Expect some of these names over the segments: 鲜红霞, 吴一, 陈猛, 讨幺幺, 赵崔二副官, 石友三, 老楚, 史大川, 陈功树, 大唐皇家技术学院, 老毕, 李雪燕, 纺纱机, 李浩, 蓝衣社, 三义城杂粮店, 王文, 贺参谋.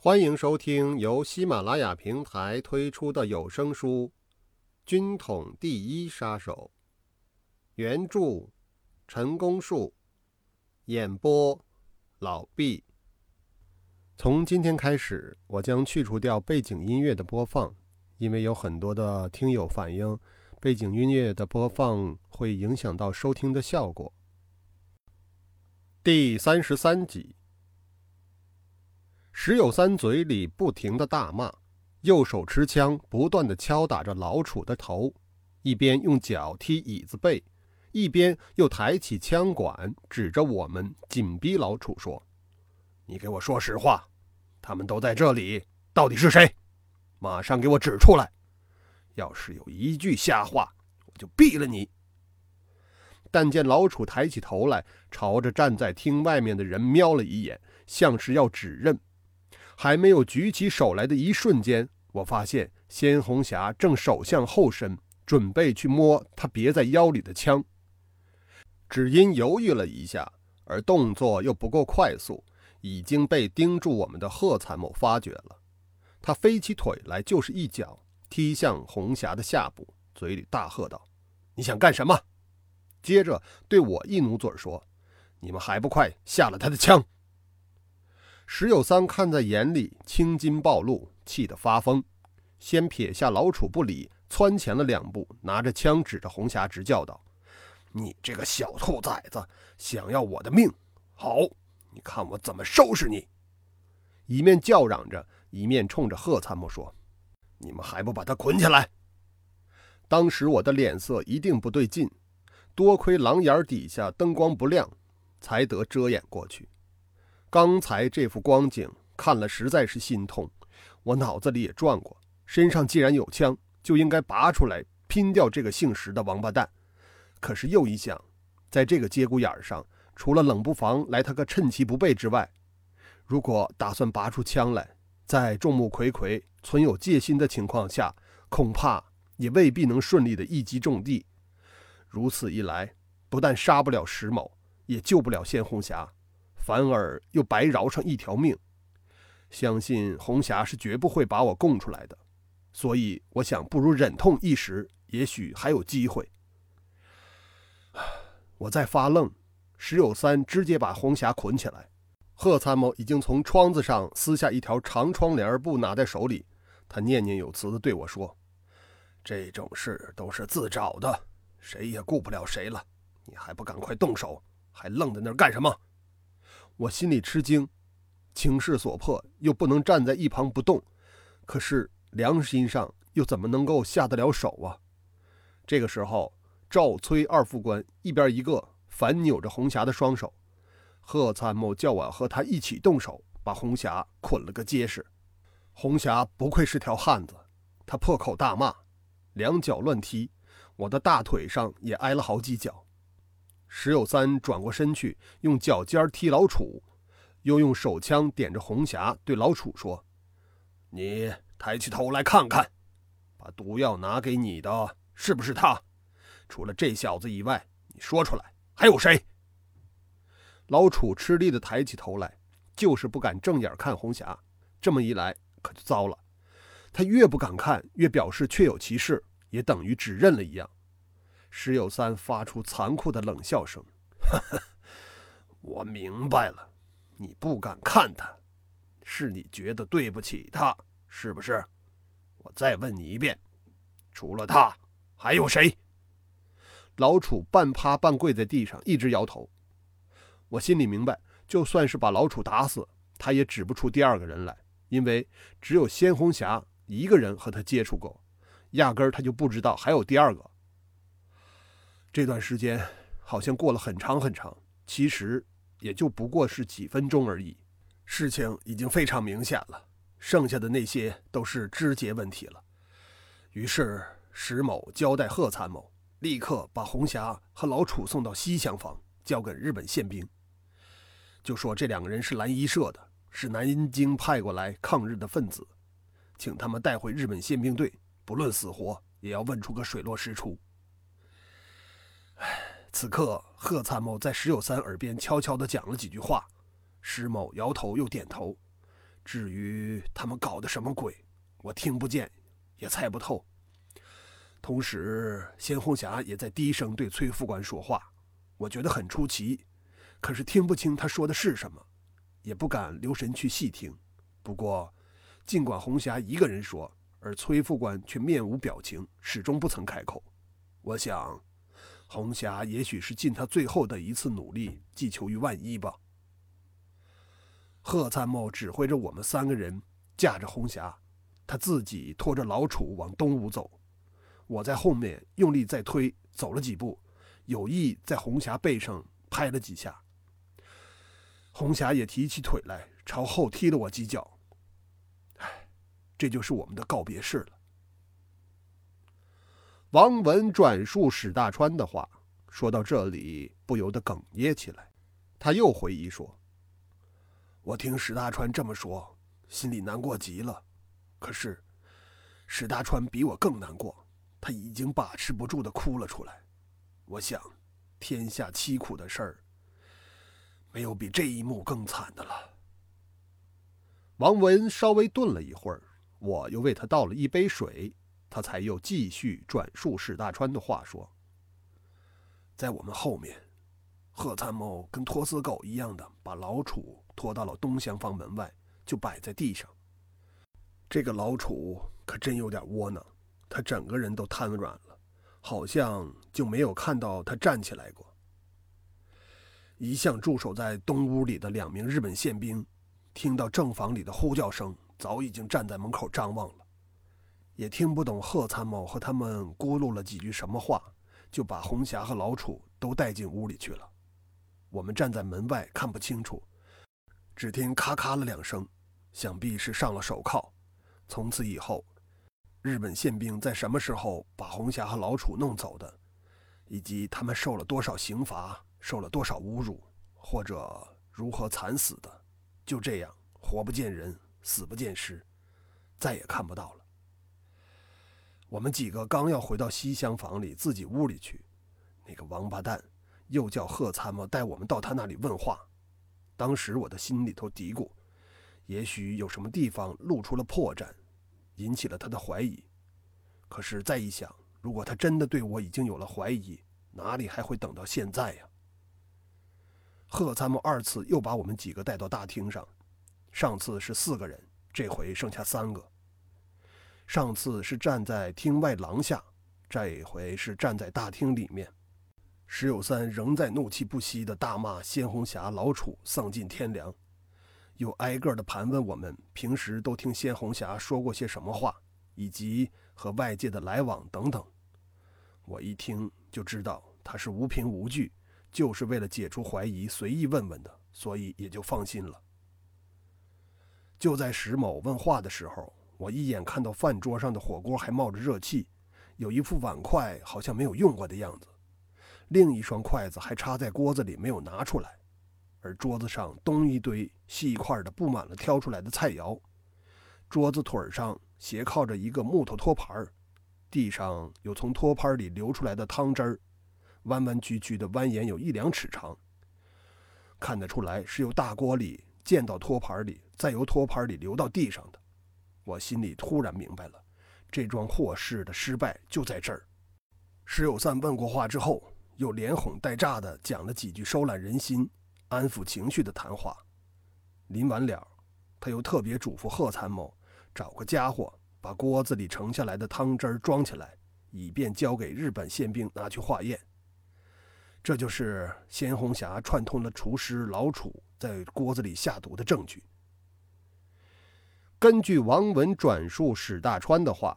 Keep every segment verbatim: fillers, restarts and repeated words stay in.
欢迎收听由喜马拉雅平台推出的有声书《军统第一杀手》，原著陈功树，演播老毕。从今天开始，我将去除掉背景音乐的播放，因为有很多的听友反映，背景音乐的播放会影响到收听的效果。第三十三集。石友三嘴里不停地大骂，右手持枪不断地敲打着老楚的头，一边用脚踢椅子背，一边又抬起枪管指着我们，紧逼老楚说：“你给我说实话，他们都在这里，到底是谁？马上给我指出来！要是有一句瞎话，我就毙了你！”但见老楚抬起头来，朝着站在厅外面的人瞄了一眼，像是要指认。还没有举起手来的一瞬间，我发现鲜红霞正手向后伸，准备去摸他别在腰里的枪。只因犹豫了一下，而动作又不够快速，已经被盯住我们的贺参谋发觉了。他飞起腿来，就是一脚踢向红霞的下部，嘴里大喝道：“你想干什么？”接着对我一努嘴说：“你们还不快下了他的枪！”石友三看在眼里，青筋暴露，气得发疯，先撇下老楚不理，窜前了两步，拿着枪指着红霞直叫道：“你这个小兔崽子，想要我的命？好，你看我怎么收拾你！”一面叫嚷着，一面冲着贺参谋说：“你们还不把他捆起来！”当时我的脸色一定不对劲，多亏廊檐底下灯光不亮，才得遮掩过去。刚才这副光景看了实在是心痛，我脑子里也转过，身上既然有枪，就应该拔出来拼掉这个姓石的王八蛋。可是又一想，在这个节骨眼上，除了冷不防来他个趁其不备之外，如果打算拔出枪来，在众目睽睽、存有戒心的情况下，恐怕也未必能顺利的一击中地。如此一来，不但杀不了石某，也救不了鲜红霞，反而又白饶上一条命。相信红霞是绝不会把我供出来的，所以我想不如忍痛一时，也许还有机会。我在发愣，石友三直接把红霞捆起来。贺参谋已经从窗子上撕下一条长窗帘布拿在手里，他念念有词地对我说：“这种事都是自找的，谁也顾不了谁了，你还不赶快动手，还愣在那儿干什么？”我心里吃惊，情势所迫，又不能站在一旁不动，可是良心上又怎么能够下得了手啊？这个时候，赵崔二副官一边一个反扭着红霞的双手，贺参谋叫我和他一起动手，把红霞捆了个结实。红霞不愧是条汉子，他破口大骂，两脚乱踢，我的大腿上也挨了好几脚。石友三转过身去，用脚尖踢老楚，又用手枪点着红霞，对老楚说：“你抬起头来看看，把毒药拿给你的是不是他？除了这小子以外，你说出来还有谁？”老楚吃力地抬起头来，就是不敢正眼看红霞。这么一来可就糟了，他越不敢看，越表示确有其事，也等于指认了一样。石友三发出残酷的冷笑声：“呵呵，我明白了，你不敢看他，是你觉得对不起他，是不是？我再问你一遍，除了他还有谁？”老楚半趴半跪在地上，一直摇头。我心里明白，就算是把老楚打死，他也指不出第二个人来，因为只有鲜红霞一个人和他接触过，压根儿他就不知道还有第二个。这段时间好像过了很长很长，其实也就不过是几分钟而已。事情已经非常明显了，剩下的那些都是枝节问题了。于是石某交代贺参谋，立刻把红霞和老楚送到西厢房，交给日本宪兵，就说这两个人是蓝衣社的，是南京派过来抗日的分子，请他们带回日本宪兵队，不论死活也要问出个水落石出。此刻贺参谋在石友三耳边悄悄地讲了几句话，石某摇头又点头，至于他们搞的什么鬼，我听不见也猜不透。同时鲜红霞也在低声对崔副官说话，我觉得很出奇，可是听不清他说的是什么，也不敢留神去细听。不过尽管红霞一个人说，而崔副官却面无表情，始终不曾开口。我想红霞也许是尽他最后的一次努力，寄求于万一吧。贺参谋指挥着我们三个人架着红霞，他自己拖着老楚往东屋走，我在后面用力再推，走了几步，有意在红霞背上拍了几下。红霞也提起腿来，朝后踢了我几脚。唉，这就是我们的告别式了。王文转述史大川的话，说到这里不由得哽咽起来。他又回忆说，我听史大川这么说，心里难过极了。可是史大川比我更难过，他已经把持不住地哭了出来。我想天下凄苦的事儿，没有比这一幕更惨的了。王文稍微顿了一会儿，我又为他倒了一杯水，他才又继续转述史大川的话说，在我们后面，贺参谋跟拖死狗一样的把老楚拖到了东厢房门外，就摆在地上。这个老楚可真有点窝囊，他整个人都瘫软了，好像就没有看到他站起来过。一向驻守在东屋里的两名日本宪兵听到正房里的呼叫声，早已经站在门口张望了，也听不懂贺参谋和他们咕噜了几句什么话，就把红霞和老楚都带进屋里去了。我们站在门外看不清楚，只听咔咔了两声，想必是上了手铐。从此以后，日本宪兵在什么时候把红霞和老楚弄走的，以及他们受了多少刑罚，受了多少侮辱，或者如何惨死的，就这样活不见人，死不见尸，再也看不到了。我们几个刚要回到西厢房里自己屋里去，那个王八蛋又叫贺参谋带我们到他那里问话。当时我的心里头嘀咕，也许有什么地方露出了破绽，引起了他的怀疑。可是再一想，如果他真的对我已经有了怀疑，哪里还会等到现在呀？贺参谋二次又把我们几个带到大厅上，上次是四个人，这回剩下三个。上次是站在厅外廊下，这回是站在大厅里面。石友三仍在怒气不息地大骂鲜红霞、老楚丧尽天良，又挨个的盘问我们平时都听鲜红霞说过些什么话，以及和外界的来往等等。我一听就知道他是无凭无据，就是为了解除怀疑随意问问的，所以也就放心了。就在石某问话的时候，我一眼看到饭桌上的火锅还冒着热气，有一副碗筷好像没有用过的样子，另一双筷子还插在锅子里没有拿出来，而桌子上东一堆西一块的布满了挑出来的菜肴，桌子腿上斜靠着一个木头托盘，地上有从托盘里流出来的汤汁，弯弯曲曲的蜿蜒有一两尺长，看得出来是由大锅里溅到托盘里，再由托盘里流到地上的。我心里突然明白了，这桩祸事的失败就在这儿。石友三问过话之后，又连哄带诈的讲了几句收揽人心安抚情绪的谈话。临完了，他又特别嘱咐贺参谋找个家伙把锅子里盛下来的汤汁装起来，以便交给日本宪兵拿去化验。这就是鲜红霞串通了厨师老楚在锅子里下毒的证据。根据王文转述史大川的话，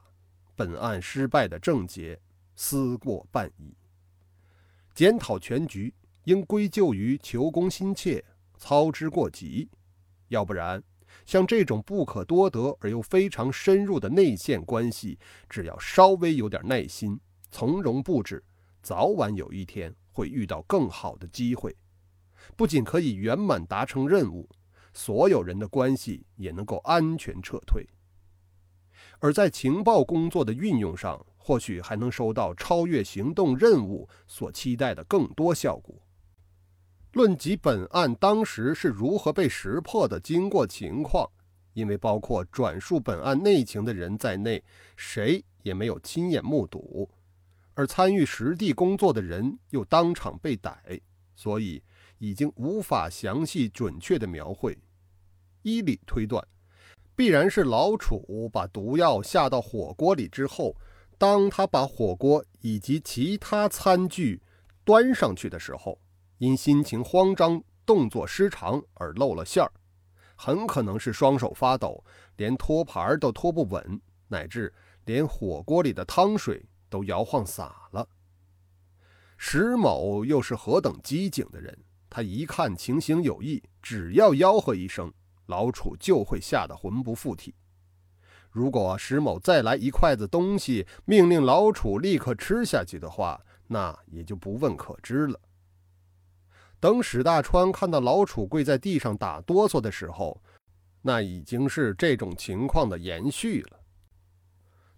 本案失败的症结思过半矣，检讨全局应归咎于求功心切，操之过急。要不然像这种不可多得而又非常深入的内线关系，只要稍微有点耐心，从容布置，早晚有一天会遇到更好的机会，不仅可以圆满达成任务，所有人的关系也能够安全撤退。而在情报工作的运用上，或许还能收到超越行动任务所期待的更多效果。论及本案当时是如何被识破的经过情况，因为包括转述本案内情的人在内，谁也没有亲眼目睹，而参与实地工作的人又当场被逮，所以已经无法详细准确地描绘。依理推断，必然是老楚把毒药下到火锅里之后，当他把火锅以及其他餐具端上去的时候，因心情慌张，动作失常而露了馅儿，很可能是双手发抖，连托盘都托不稳，乃至连火锅里的汤水都摇晃洒了。石某又是何等机警的人，他一看情形有异，只要吆喝一声，老楚就会吓得魂不附体。如果石某再来一筷子东西，命令老楚立刻吃下去的话，那也就不问可知了。等史大川看到老楚跪在地上打哆嗦的时候，那已经是这种情况的延续了。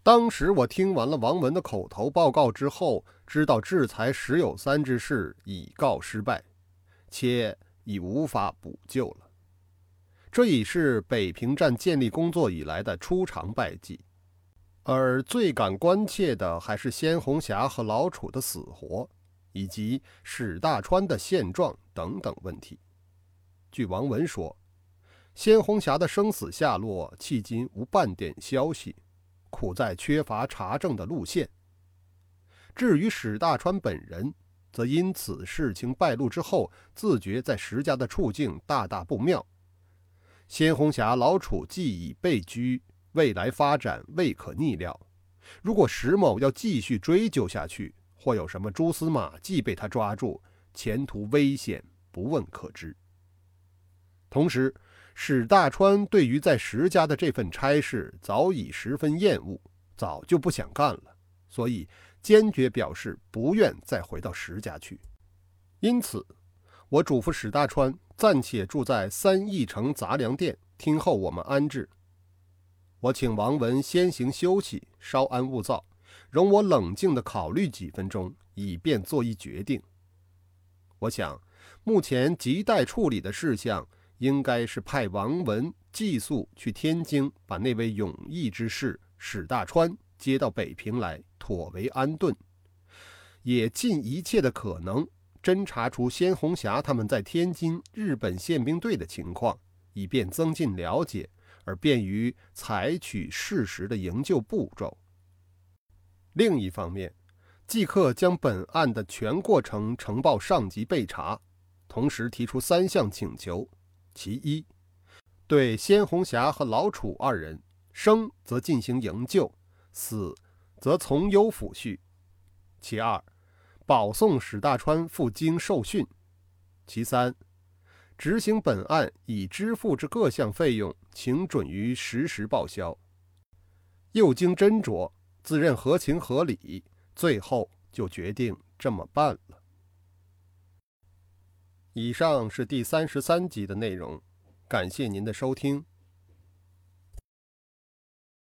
当时我听完了王文的口头报告之后，知道制裁石友三之事已告失败，且已无法补救了。这已是北平站建立工作以来的初尝败绩，而最感关切的还是先红霞和老楚的死活，以及史大川的现状等等问题。据王文说，先红霞的生死下落迄今无半点消息，苦在缺乏查证的路线。至于史大川本人，则因此事情败露之后，自觉在石家的处境大大不妙。先红霞、老楚既已被拘，未来发展未可逆料。如果石某要继续追究下去，或有什么蛛丝马迹被他抓住，前途危险不问可知。同时，史大川对于在石家的这份差事早已十分厌恶，早就不想干了，所以坚决表示不愿再回到石家去。因此，我嘱咐史大川暂且住在三义城杂粮店，听候我们安置。我请王文先行休息，稍安勿躁，容我冷静地考虑几分钟，以便做一决定。我想，目前亟待处理的事项应该是派王文寄宿去天津，把那位勇毅之士史大川接到北平来，妥为安顿，也尽一切的可能侦查出先红霞他们在天津日本宪兵队的情况，以便增进了解，而便于采取适时的营救步骤。另一方面，即刻将本案的全过程呈报上级备查，同时提出三项请求。其一，对先红霞和老楚二人，生则进行营救，死则从优抚恤。其二，保送史大川赴京受训。其三，执行本案已支付之各项费用，请准于实时报销。又经斟酌，自认合情合理，最后就决定这么办了。以上是第三十三集的内容，感谢您的收听。